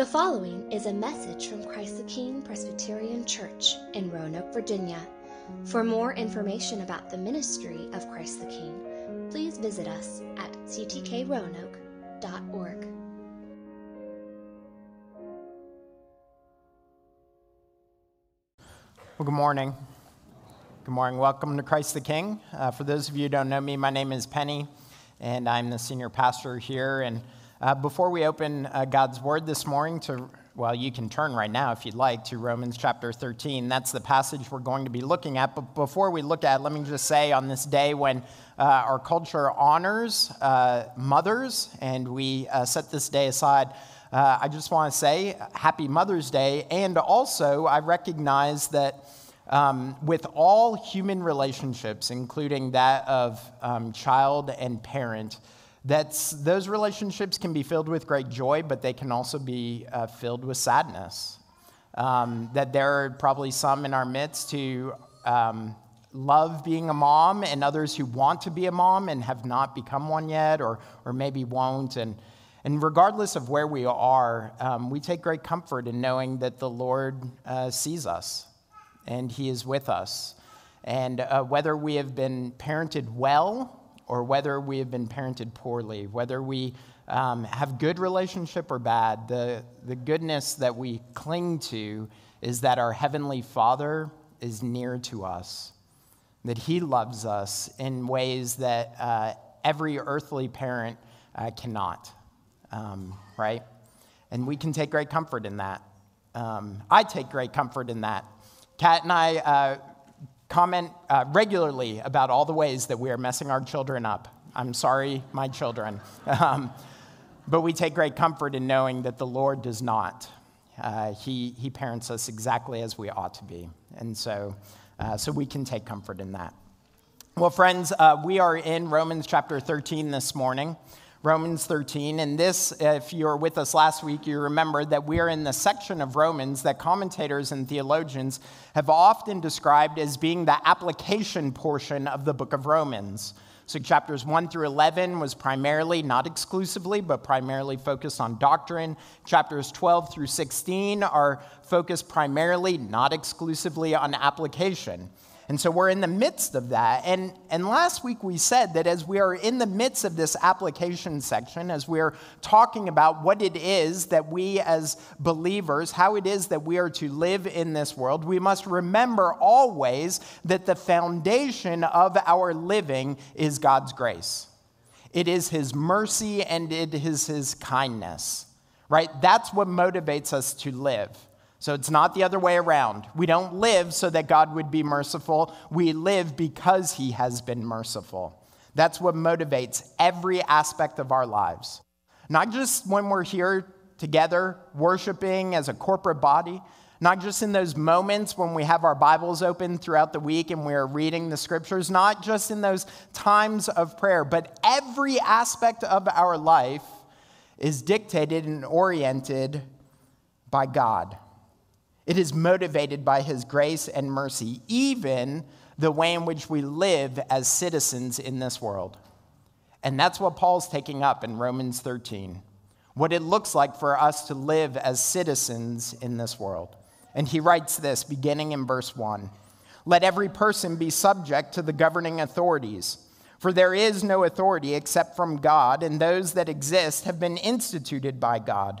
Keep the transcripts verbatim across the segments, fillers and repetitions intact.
The following is a message from Christ the King Presbyterian Church in Roanoke, Virginia. For more information about the ministry of Christ the King, please visit us at c t k roanoke dot org. Well, good morning. Good morning. Welcome to Christ the King. Uh, for those of you who don't know me, my name is Penny, and I'm the senior pastor here. And Uh, before we open uh, God's Word this morning to, well, you can turn right now if you'd like to Romans chapter thirteen. That's the passage we're going to be looking at. But before we look at it, let me just say on this day when uh, our culture honors uh, mothers and we uh, set this day aside, uh, I just want to say Happy Mother's Day. And also I recognize that um, with all human relationships, including that of um, child and parent, That's, those relationships can be filled with great joy, but they can also be uh, filled with sadness. Um, that there are probably some in our midst who um, love being a mom and others who want to be a mom and have not become one yet or or maybe won't. And, and regardless of where we are, um, we take great comfort in knowing that the Lord uh, sees us and He is with us. And uh, whether we have been parented well or whether we have been parented poorly, whether we um, have good relationship or bad, the, the goodness that we cling to is that our Heavenly Father is near to us, that He loves us in ways that uh, every earthly parent uh, cannot, um, right? And we can take great comfort in that. Um, I take great comfort in that. Kat and I Uh, comment uh, regularly about all the ways that we are messing our children up. I'm sorry, my children. Um, but we take great comfort in knowing that the Lord does not. Uh, he, he parents us exactly as we ought to be. And so, uh, so we can take comfort in that. Well, friends, uh, we are in Romans chapter thirteen this morning. Romans thirteen, and this, if you were with us last week, you remember that we are in the section of Romans that commentators and theologians have often described as being the application portion of the book of Romans. So chapters one through eleven was primarily, not exclusively, but primarily focused on doctrine. Chapters twelve through sixteen are focused primarily, not exclusively, on application. And so we're in the midst of that. And, and last week we said that as we are in the midst of this application section, as we're talking about what it is that we as believers, how it is that we are to live in this world, we must remember always that the foundation of our living is God's grace. It is His mercy and it is His kindness, right? That's what motivates us to live. So it's not the other way around. We don't live so that God would be merciful. We live because He has been merciful. That's what motivates every aspect of our lives. Not just when we're here together, worshiping as a corporate body, not just in those moments when we have our Bibles open throughout the week and we're reading the scriptures, not just in those times of prayer, but every aspect of our life is dictated and oriented by God. It is motivated by His grace and mercy, even the way in which we live as citizens in this world. And that's what Paul's taking up in Romans thirteen, what it looks like for us to live as citizens in this world. And he writes this, beginning in verse one, "Let every person be subject to the governing authorities, for there is no authority except from God, and those that exist have been instituted by God.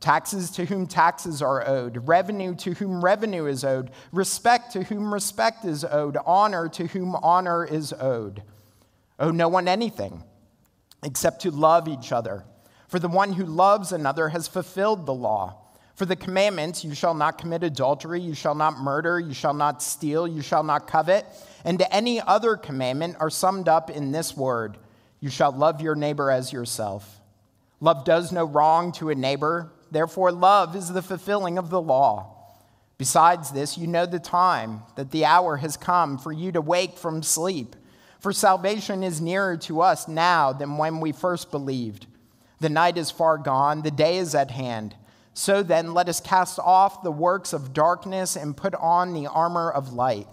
Taxes to whom taxes are owed, revenue to whom revenue is owed, respect to whom respect is owed, honor to whom honor is owed. Owe no one anything except to love each other. For the one who loves another has fulfilled the law. For the commandments, you shall not commit adultery, you shall not murder, you shall not steal, you shall not covet, and any other commandment are summed up in this word, you shall love your neighbor as yourself. Love does no wrong to a neighbor, therefore love is the fulfilling of the law. Besides this, you know the time, that the hour has come for you to wake from sleep, for salvation is nearer to us now than when we first believed. The night is far gone, the day is at hand. So then, let us cast off the works of darkness and put on the armor of light.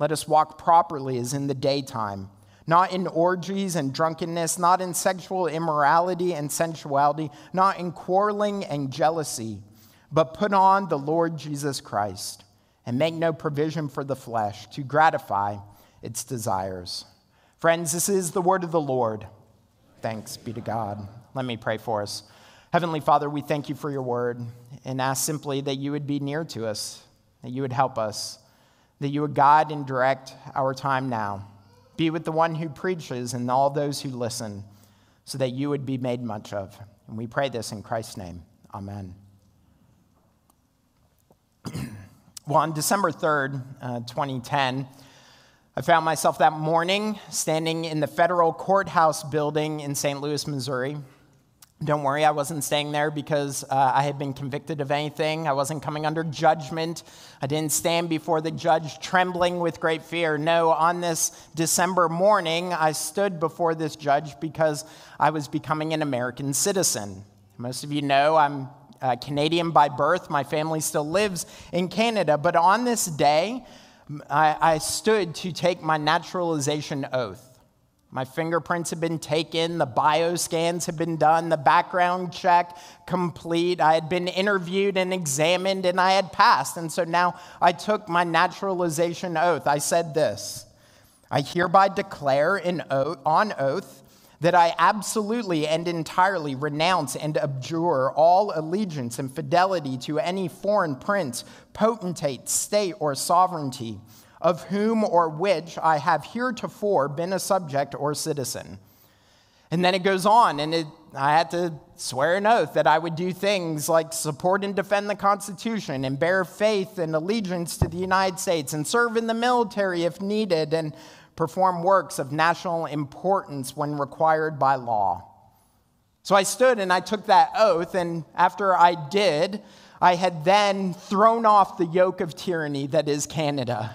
Let us walk properly as in the daytime, not in orgies and drunkenness, not in sexual immorality and sensuality, not in quarreling and jealousy, but put on the Lord Jesus Christ and make no provision for the flesh to gratify its desires. Friends, this is the word of the Lord. Thanks be to God. Let me pray for us. Heavenly Father, we thank you for your word and ask simply that you would be near to us, that you would help us, that you would guide and direct our time now. Be with the one who preaches and all those who listen, so that you would be made much of. And we pray this in Christ's name. Amen. Well, on December third, uh, twenty ten, I found myself that morning standing in the federal courthouse building in Saint Louis, Missouri. Don't worry, I wasn't staying there because uh, I had been convicted of anything. I wasn't coming under judgment. I didn't stand before the judge trembling with great fear. No, on this December morning, I stood before this judge because I was becoming an American citizen. Most of you know I'm uh, Canadian by birth. My family still lives in Canada. But on this day, I, I stood to take my naturalization oath. My fingerprints had been taken, the bio scans had been done, the background check complete. I had been interviewed and examined, and I had passed. And so now I took my naturalization oath. I said this: I hereby declare in oath, on oath that I absolutely and entirely renounce and abjure all allegiance and fidelity to any foreign prince, potentate, state, or sovereignty, of whom or which I have heretofore been a subject or citizen. And then it goes on, and it, I had to swear an oath that I would do things like support and defend the Constitution and bear faith and allegiance to the United States and serve in the military if needed and perform works of national importance when required by law. So I stood and I took that oath, and after I did, I had then thrown off the yoke of tyranny that is Canada,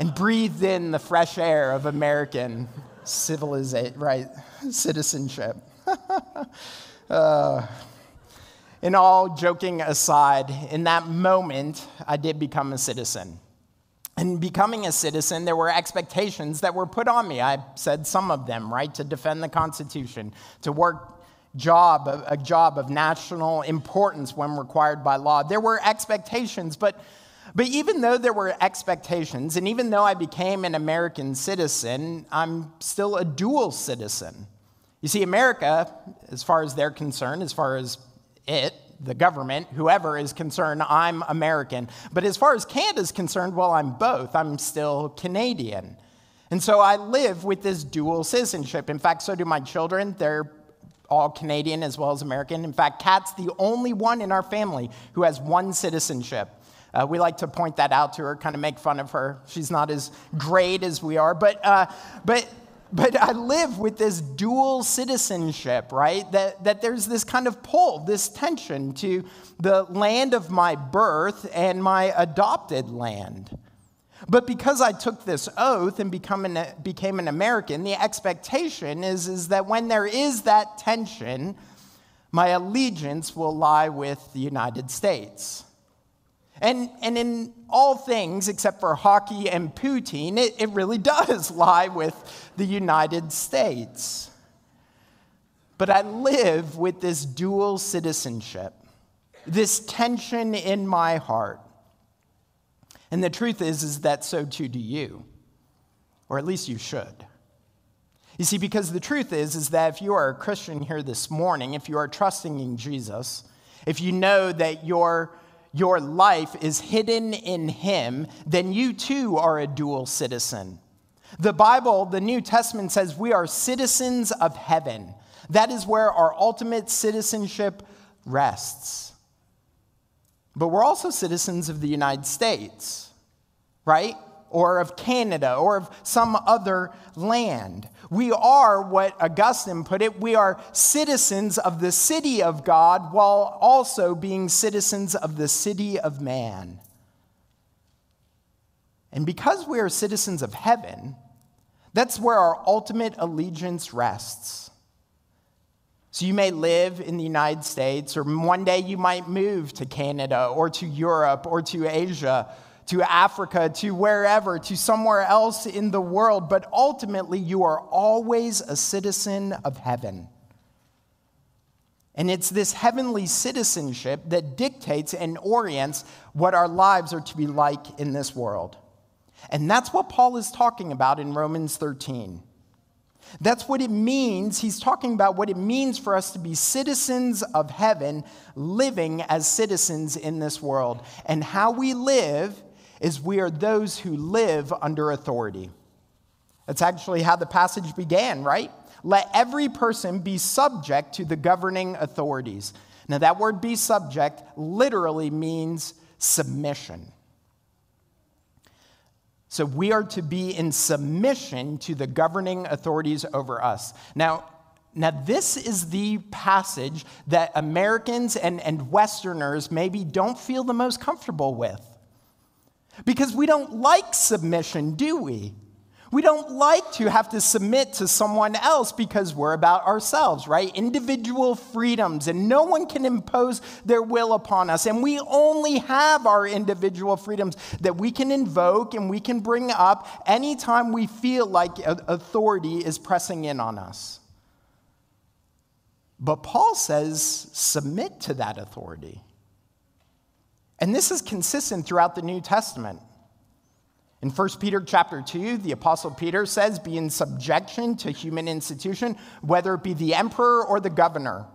and breathed in the fresh air of American civilization, right, citizenship. uh, in all joking aside, in that moment, I did become a citizen. And becoming a citizen, there were expectations that were put on me. I said some of them, right? To defend the Constitution, to work job, a job of national importance when required by law. There were expectations, but But even though there were expectations, and even though I became an American citizen, I'm still a dual citizen. You see, America, as far as they're concerned, as far as it, the government, whoever is concerned, I'm American. But as far as Canada's concerned, well, I'm both. I'm still Canadian. And so I live with this dual citizenship. In fact, so do my children. They're all Canadian as well as American. In fact, Kat's the only one in our family who has one citizenship. Uh, we like to point that out to her, kind of make fun of her. She's not as great as we are. But uh, but but I live with this dual citizenship, right? That, that there's this kind of pull, this tension to the land of my birth and my adopted land. But because I took this oath and become an, became an American, the expectation is, is that when there is that tension, my allegiance will lie with the United States. And, and in all things, except for hockey and poutine, it, it really does lie with the United States. But I live with this dual citizenship, this tension in my heart. And the truth is, is that so too do you, or at least you should. You see, because the truth is, is that if you are a Christian here this morning, if you are trusting in Jesus, if you know that you're your life is hidden in him, then you too are a dual citizen. The Bible, the New Testament, says we are citizens of heaven. That is where our ultimate citizenship rests. But we're also citizens of the United States, right? Or of Canada, or of some other land. We are what Augustine put it, we are citizens of the city of God while also being citizens of the city of man. And because we are citizens of heaven, that's where our ultimate allegiance rests. So you may live in the United States, or one day you might move to Canada, or to Europe, or to Asia, to Africa, to wherever, to somewhere else in the world, but ultimately you are always a citizen of heaven. And it's this heavenly citizenship that dictates and orients what our lives are to be like in this world. And that's what Paul is talking about in Romans thirteen. That's what it means. He's talking about what it means for us to be citizens of heaven, living as citizens in this world. And how we live is we are those who live under authority. That's actually how the passage began, right? Let every person be subject to the governing authorities. Now, that word be subject literally means submission. So we are to be in submission to the governing authorities over us. Now, now this is the passage that Americans and, and Westerners maybe don't feel the most comfortable with. Because we don't like submission, do we? We don't like to have to submit to someone else because we're about ourselves, right? Individual freedoms, and no one can impose their will upon us. And we only have our individual freedoms that we can invoke and we can bring up anytime we feel like authority is pressing in on us. But Paul says, submit to that authority. And this is consistent throughout the New Testament. In First Peter chapter two, the Apostle Peter says, be in subjection to human institution, whether it be the emperor or the governor.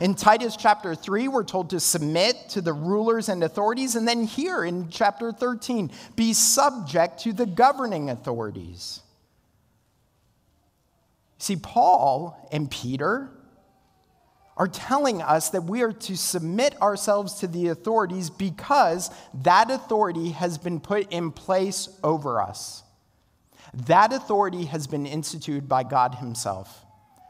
In Titus chapter three, we're told to submit to the rulers and authorities. And then here in chapter thirteen, be subject to the governing authorities. See, Paul and Peter are telling us that we are to submit ourselves to the authorities because that authority has been put in place over us. That authority has been instituted by God himself.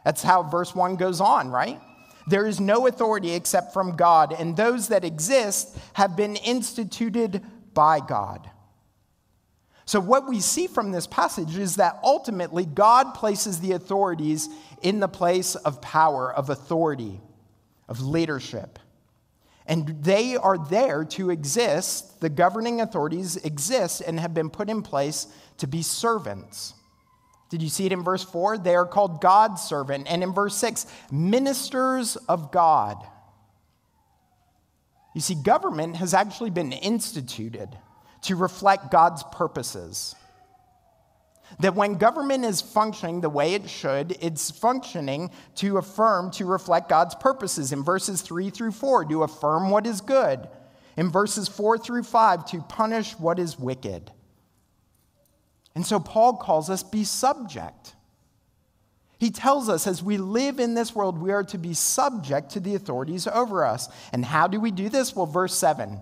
That's how verse one goes on, right? There is no authority except from God, and those that exist have been instituted by God. So what we see from this passage is that ultimately God places the authorities in the place of power, of authority, of leadership. And they are there to exist. The governing authorities exist and have been put in place to be servants. Did you see it in verse four? They are called God's servant. And in verse six, ministers of God. You see, government has actually been instituted to reflect God's purposes. That when government is functioning the way it should, it's functioning to affirm, to reflect God's purposes. In verses three through four, to affirm what is good. In verses four through five, to punish what is wicked. And so Paul calls us, be subject. He tells us as we live in this world, we are to be subject to the authorities over us. And how do we do this? Well, verse seven.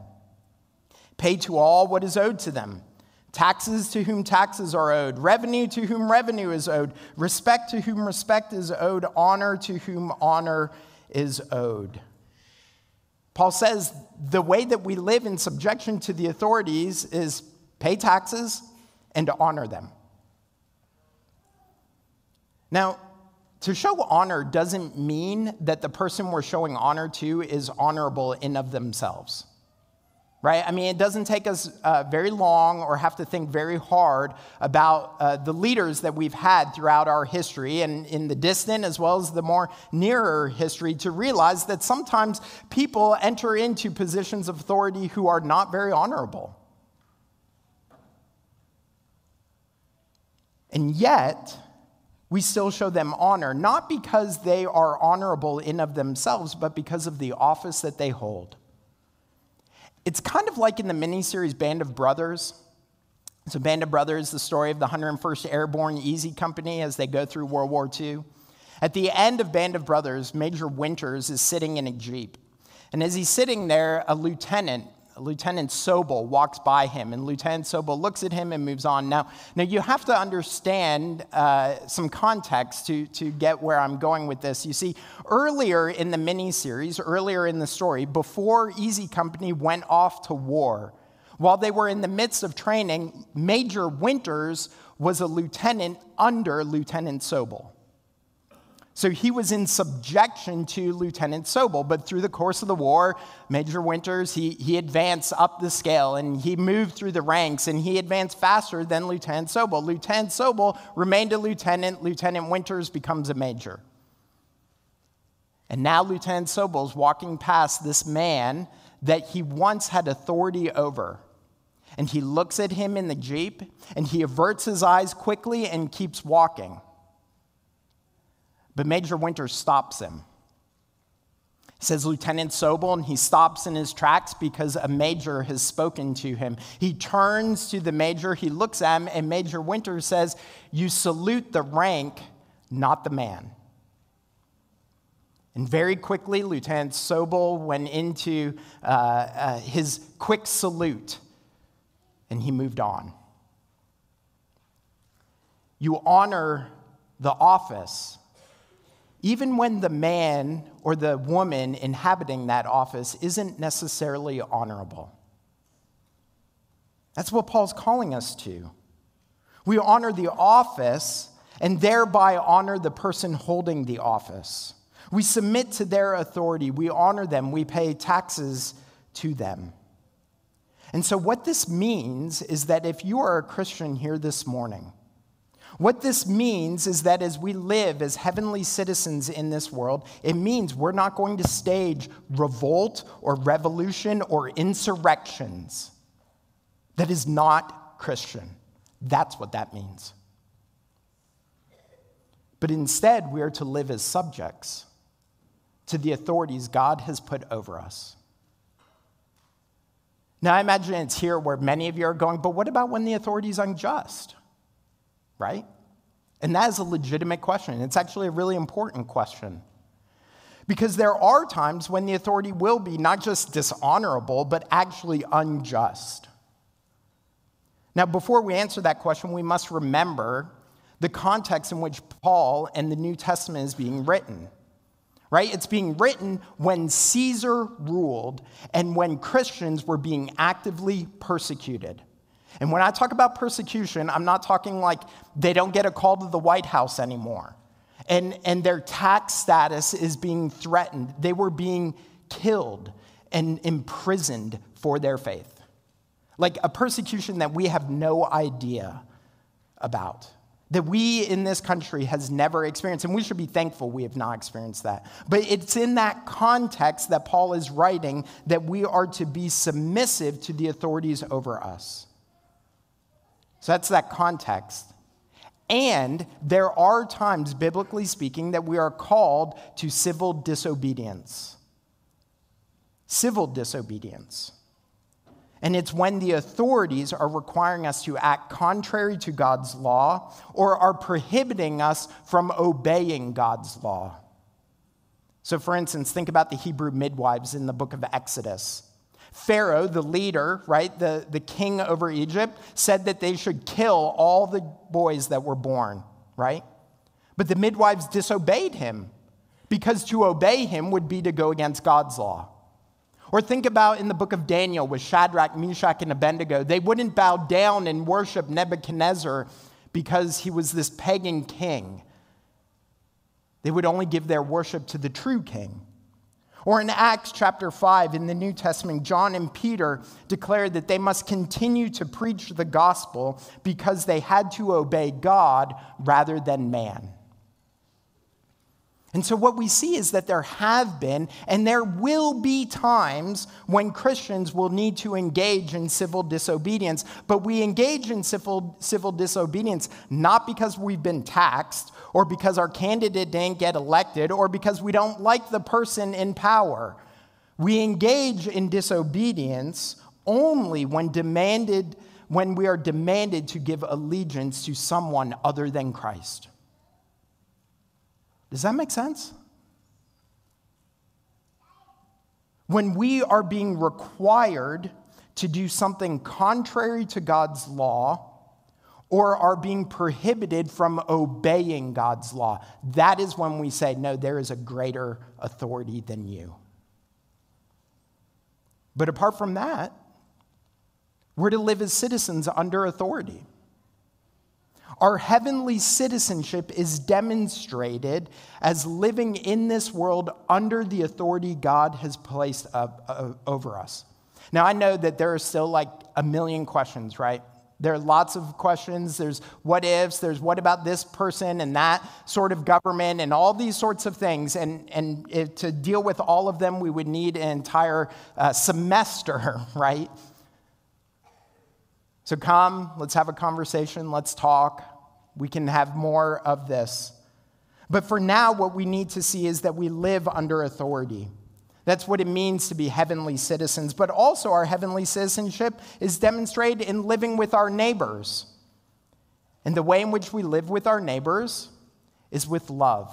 Pay to all what is owed to them. Taxes to whom taxes are owed. Revenue to whom revenue is owed. Respect to whom respect is owed. Honor to whom honor is owed. Paul says the way that we live in subjection to the authorities is pay taxes and to honor them. Now, to show honor doesn't mean that the person we're showing honor to is honorable in of themselves. Right? I mean, it doesn't take us uh, very long or have to think very hard about uh, the leaders that we've had throughout our history and in the distant as well as the more nearer history to realize that sometimes people enter into positions of authority who are not very honorable. And yet, we still show them honor, not because they are honorable in of themselves, but because of the office that they hold. It's kind of like in the miniseries Band of Brothers. So Band of Brothers, the story of the one hundred first Airborne Easy Company as they go through World War Two. At the end of Band of Brothers, Major Winters is sitting in a Jeep. And as he's sitting there, a lieutenant, Lieutenant Sobel, walks by him. And Lieutenant Sobel looks at him and moves on. Now, now you have to understand uh, some context to, to get where I'm going with this. You see, earlier in the miniseries, earlier in the story, before Easy Company went off to war, while they were in the midst of training, Major Winters was a lieutenant under Lieutenant Sobel. So he was in subjection to Lieutenant Sobel, but through the course of the war, Major Winters, he, he advanced up the scale, and he moved through the ranks, and he advanced faster than Lieutenant Sobel. Lieutenant Sobel remained a lieutenant. Lieutenant Winters becomes a major. And now Lieutenant Sobel's walking past this man that he once had authority over. And he looks at him in the Jeep, and he averts his eyes quickly and keeps walking. But Major Winters stops him. He says, Lieutenant Sobel, and he stops in his tracks because a major has spoken to him. He turns to the major, he looks at him, and Major Winters says, "You salute the rank, not the man." And very quickly, Lieutenant Sobel went into uh, uh, his quick salute, and he moved on. You honor the office, even when the man or the woman inhabiting that office isn't necessarily honorable. That's what Paul's calling us to. We honor the office and thereby honor the person holding the office. We submit to their authority. We honor them. We pay taxes to them. And so what this means is that if you are a Christian here this morning, what this means is that as we live as heavenly citizens in this world, it means we're not going to stage revolt or revolution or insurrections. That is not Christian. That's what that means. But instead, we are to live as subjects to the authorities God has put over us. Now, I imagine it's here where many of you are going, but what about when the authority is unjust? Right? And that is a legitimate question. It's actually a really important question. Because there are times when the authority will be not just dishonorable, but actually unjust. Now, before we answer that question, we must remember the context in which Paul and the New Testament is being written, right? It's being written when Caesar ruled and when Christians were being actively persecuted. And when I talk about persecution, I'm not talking like they don't get a call to the White House anymore, and, and their tax status is being threatened. They were being killed and imprisoned for their faith, like a persecution that we have no idea about, that we in this country has never experienced, and we should be thankful we have not experienced that. But it's in that context that Paul is writing that we are to be submissive to the authorities over us. So that's that context. And there are times, biblically speaking, that we are called to civil disobedience. Civil disobedience. And it's when the authorities are requiring us to act contrary to God's law or are prohibiting us from obeying God's law. So, for instance, think about the Hebrew midwives in the book of Exodus. Pharaoh, the leader, right, the, the king over Egypt, said that they should kill all the boys that were born, right? But the midwives disobeyed him because to obey him would be to go against God's law. Or think about in the book of Daniel with Shadrach, Meshach, and Abednego. They wouldn't bow down and worship Nebuchadnezzar because he was this pagan king. They would only give their worship to the true king. Or in Acts chapter five in the New Testament, John and Peter declared that they must continue to preach the gospel because they had to obey God rather than man. And so what we see is that there have been and there will be times when Christians will need to engage in civil disobedience, but we engage in civil, civil disobedience not because we've been taxed or because our candidate didn't get elected or because we don't like the person in power. We engage in disobedience only when demanded when we are demanded to give allegiance to someone other than Christ. Does that make sense? When we are being required to do something contrary to God's law, or are being prohibited from obeying God's law, that is when we say, no, there is a greater authority than you. But apart from that, we're to live as citizens under authority. Our heavenly citizenship is demonstrated as living in this world under the authority God has placed up, uh, over us. Now, I know that there are still like a million questions, right? There are lots of questions. There's what ifs. There's what about this person and that sort of government and all these sorts of things. And, and it, to deal with all of them, we would need an entire uh, semester, right? So come, let's have a conversation. Let's talk. We can have more of this. But for now, what we need to see is that we live under authority. That's what it means to be heavenly citizens. But also our heavenly citizenship is demonstrated in living with our neighbors. And the way in which we live with our neighbors is with love.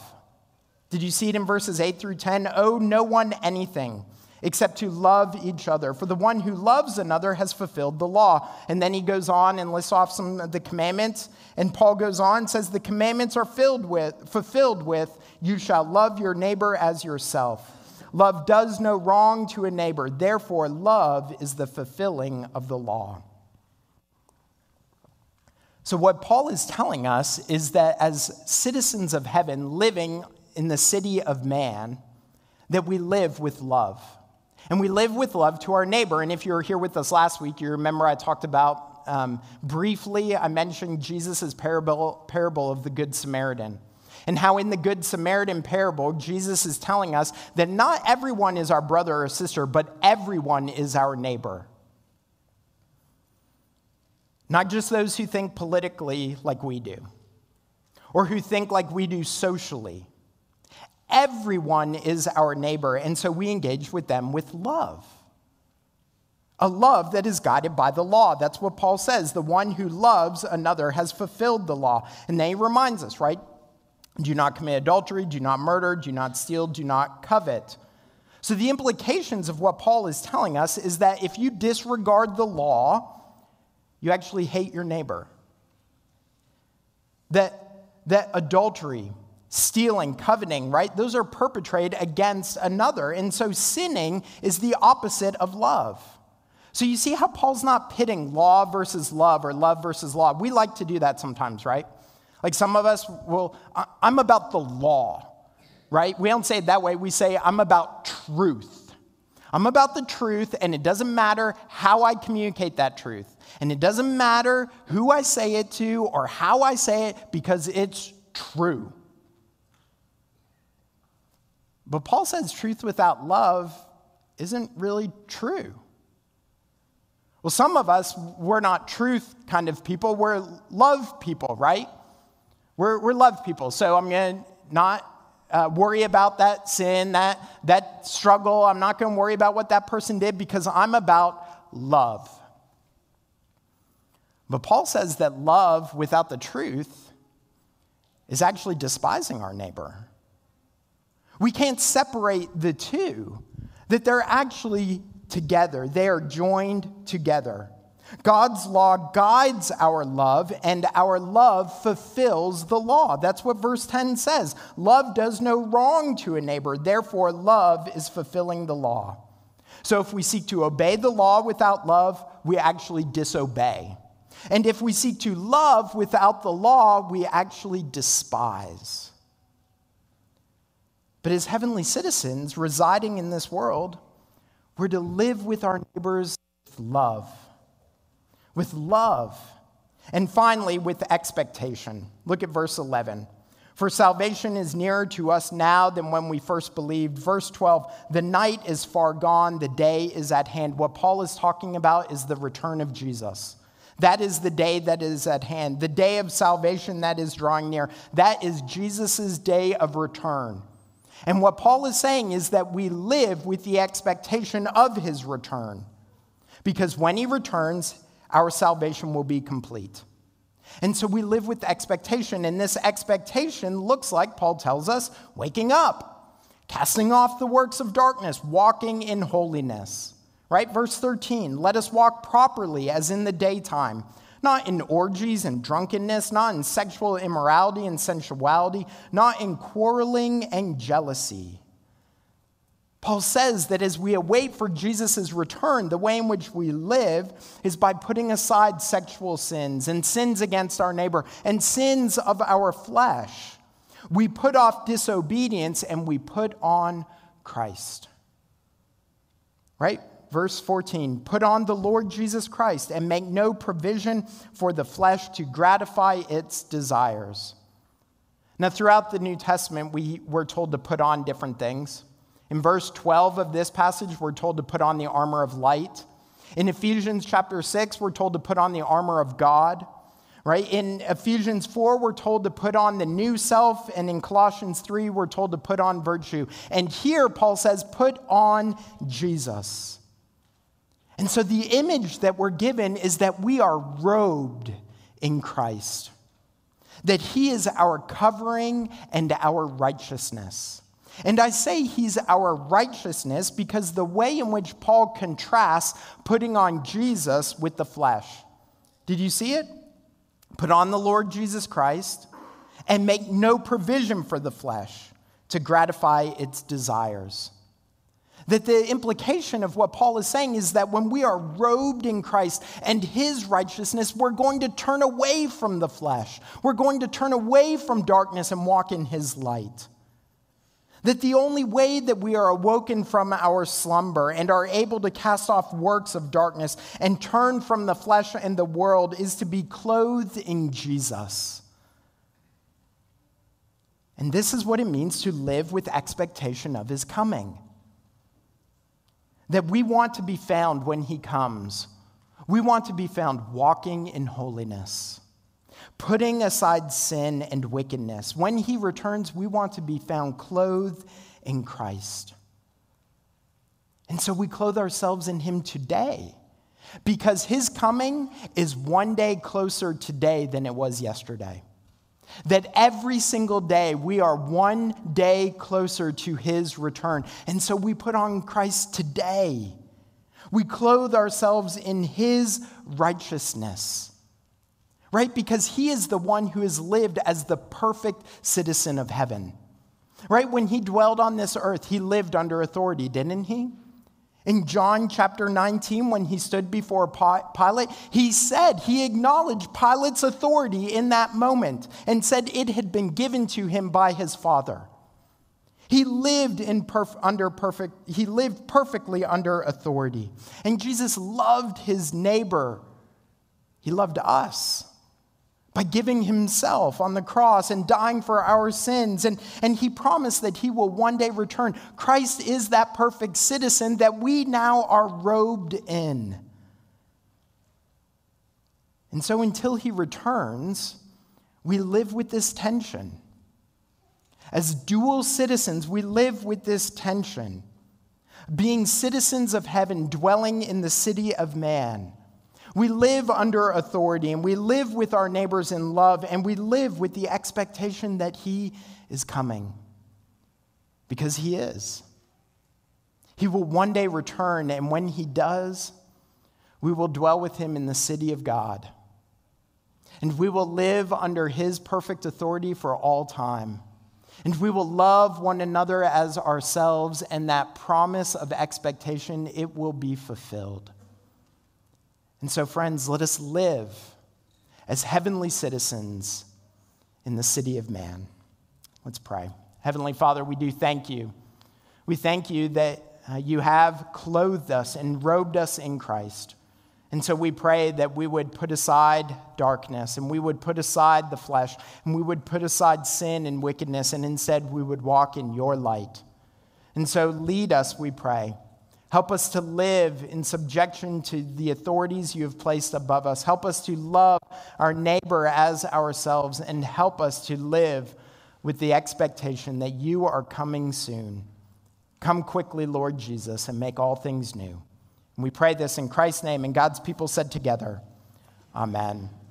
Did you see it in verses eight through ten? Owe no one anything except to love each other. For the one who loves another has fulfilled the law. And then he goes on and lists off some of the commandments. And Paul goes on and says the commandments are filled with, fulfilled with, you shall love your neighbor as yourself. Love does no wrong to a neighbor. Therefore, love is the fulfilling of the law. So what Paul is telling us is that as citizens of heaven living in the city of man, that we live with love. And we live with love to our neighbor. And if you were here with us last week, you remember I talked about, um, briefly, I mentioned Jesus' parable, parable of the Good Samaritan. And how in the Good Samaritan parable, Jesus is telling us that not everyone is our brother or sister, but everyone is our neighbor. Not just those who think politically like we do, or who think like we do socially. Everyone is our neighbor, and so we engage with them with love. A love that is guided by the law. That's what Paul says. The one who loves another has fulfilled the law. And then he reminds us, right? Do not commit adultery, do not murder, do not steal, do not covet. So the implications of what Paul is telling us is that if you disregard the law, you actually hate your neighbor. That that adultery, stealing, coveting, right? Those are perpetrated against another. And so sinning is the opposite of love. So you see how Paul's not pitting law versus love or love versus law. We like to do that sometimes, right? Like some of us will, I'm about the law, right? We don't say it that way. We say, I'm about truth. I'm about the truth, and it doesn't matter how I communicate that truth. And it doesn't matter who I say it to or how I say it, because it's true. But Paul says truth without love isn't really true. Well, some of us, we're not truth kind of people. We're love people, right? We're, we're love people, so I'm going to not uh, worry about that sin, that, that struggle. I'm not going to worry about what that person did because I'm about love. But Paul says that love without the truth is actually despising our neighbor. We can't separate the two, that they're actually together. They are joined together. God's law guides our love, and our love fulfills the law. That's what verse ten says. Love does no wrong to a neighbor. Therefore, love is fulfilling the law. So if we seek to obey the law without love, we actually disobey. And if we seek to love without the law, we actually despise. But as heavenly citizens residing in this world, we're to live with our neighbors with love. With love, and finally, with expectation. Look at verse eleven. For salvation is nearer to us now than when we first believed. Verse twelve, the night is far gone, the day is at hand. What Paul is talking about is the return of Jesus. That is the day that is at hand, the day of salvation that is drawing near. That is Jesus' day of return. And what Paul is saying is that we live with the expectation of his return. Because when he returns, our salvation will be complete. And so we live with expectation, and this expectation looks like, Paul tells us, waking up, casting off the works of darkness, walking in holiness. Right? Verse thirteen, let us walk properly as in the daytime, not in orgies and drunkenness, not in sexual immorality and sensuality, not in quarreling and jealousy. Paul says that as we await for Jesus' return, the way in which we live is by putting aside sexual sins and sins against our neighbor and sins of our flesh. We put off disobedience and we put on Christ. Right? Verse fourteen, put on the Lord Jesus Christ and make no provision for the flesh to gratify its desires. Now, throughout the New Testament, we were told to put on different things. In verse twelve of this passage, we're told to put on the armor of light. In Ephesians chapter six, we're told to put on the armor of God, right? In Ephesians four, we're told to put on the new self, and in Colossians three, we're told to put on virtue. And here, Paul says, put on Jesus. And so the image that we're given is that we are robed in Christ, that he is our covering and our righteousness. And I say he's our righteousness because the way in which Paul contrasts putting on Jesus with the flesh. Did you see it? Put on the Lord Jesus Christ and make no provision for the flesh to gratify its desires. That the implication of what Paul is saying is that when we are robed in Christ and his righteousness, we're going to turn away from the flesh. We're going to turn away from darkness and walk in his light. That the only way that we are awoken from our slumber and are able to cast off works of darkness and turn from the flesh and the world is to be clothed in Jesus. And this is what it means to live with expectation of his coming. That we want to be found when he comes. We want to be found walking in holiness, putting aside sin and wickedness. When he returns, we want to be found clothed in Christ. And so we clothe ourselves in him today because his coming is one day closer today than it was yesterday. That every single day we are one day closer to his return. And so we put on Christ today. We clothe ourselves in his righteousness. Right? Because he is the one who has lived as the perfect citizen of heaven. Right? When he dwelled on this earth, he lived under authority, didn't he? In John chapter nineteen, when he stood before Pilate, he said, he acknowledged Pilate's authority in that moment and said it had been given to him by his Father. He lived in perf- under perfect, he lived perfectly under authority. And Jesus loved his neighbor. He loved us by giving himself on the cross and dying for our sins. And, and he promised that he will one day return. Christ is that perfect citizen that we now are robed in. And so until he returns, we live with this tension. As dual citizens, we live with this tension. Being citizens of heaven, dwelling in the city of man. We live under authority, and we live with our neighbors in love, and we live with the expectation that he is coming, because he is. He will one day return, and when he does, we will dwell with him in the city of God, and we will live under his perfect authority for all time, and we will love one another as ourselves, and that promise of expectation, it will be fulfilled. And so, friends, let us live as heavenly citizens in the city of man. Let's pray. Heavenly Father, we do thank you. We thank you that uh, you have clothed us and robed us in Christ. And so we pray that we would put aside darkness, and we would put aside the flesh, and we would put aside sin and wickedness, and instead we would walk in your light. And so lead us, we pray. Help us to live in subjection to the authorities you have placed above us. Help us to love our neighbor as ourselves, and help us to live with the expectation that you are coming soon. Come quickly, Lord Jesus, and make all things new. And we pray this in Christ's name, and God's people said together, Amen.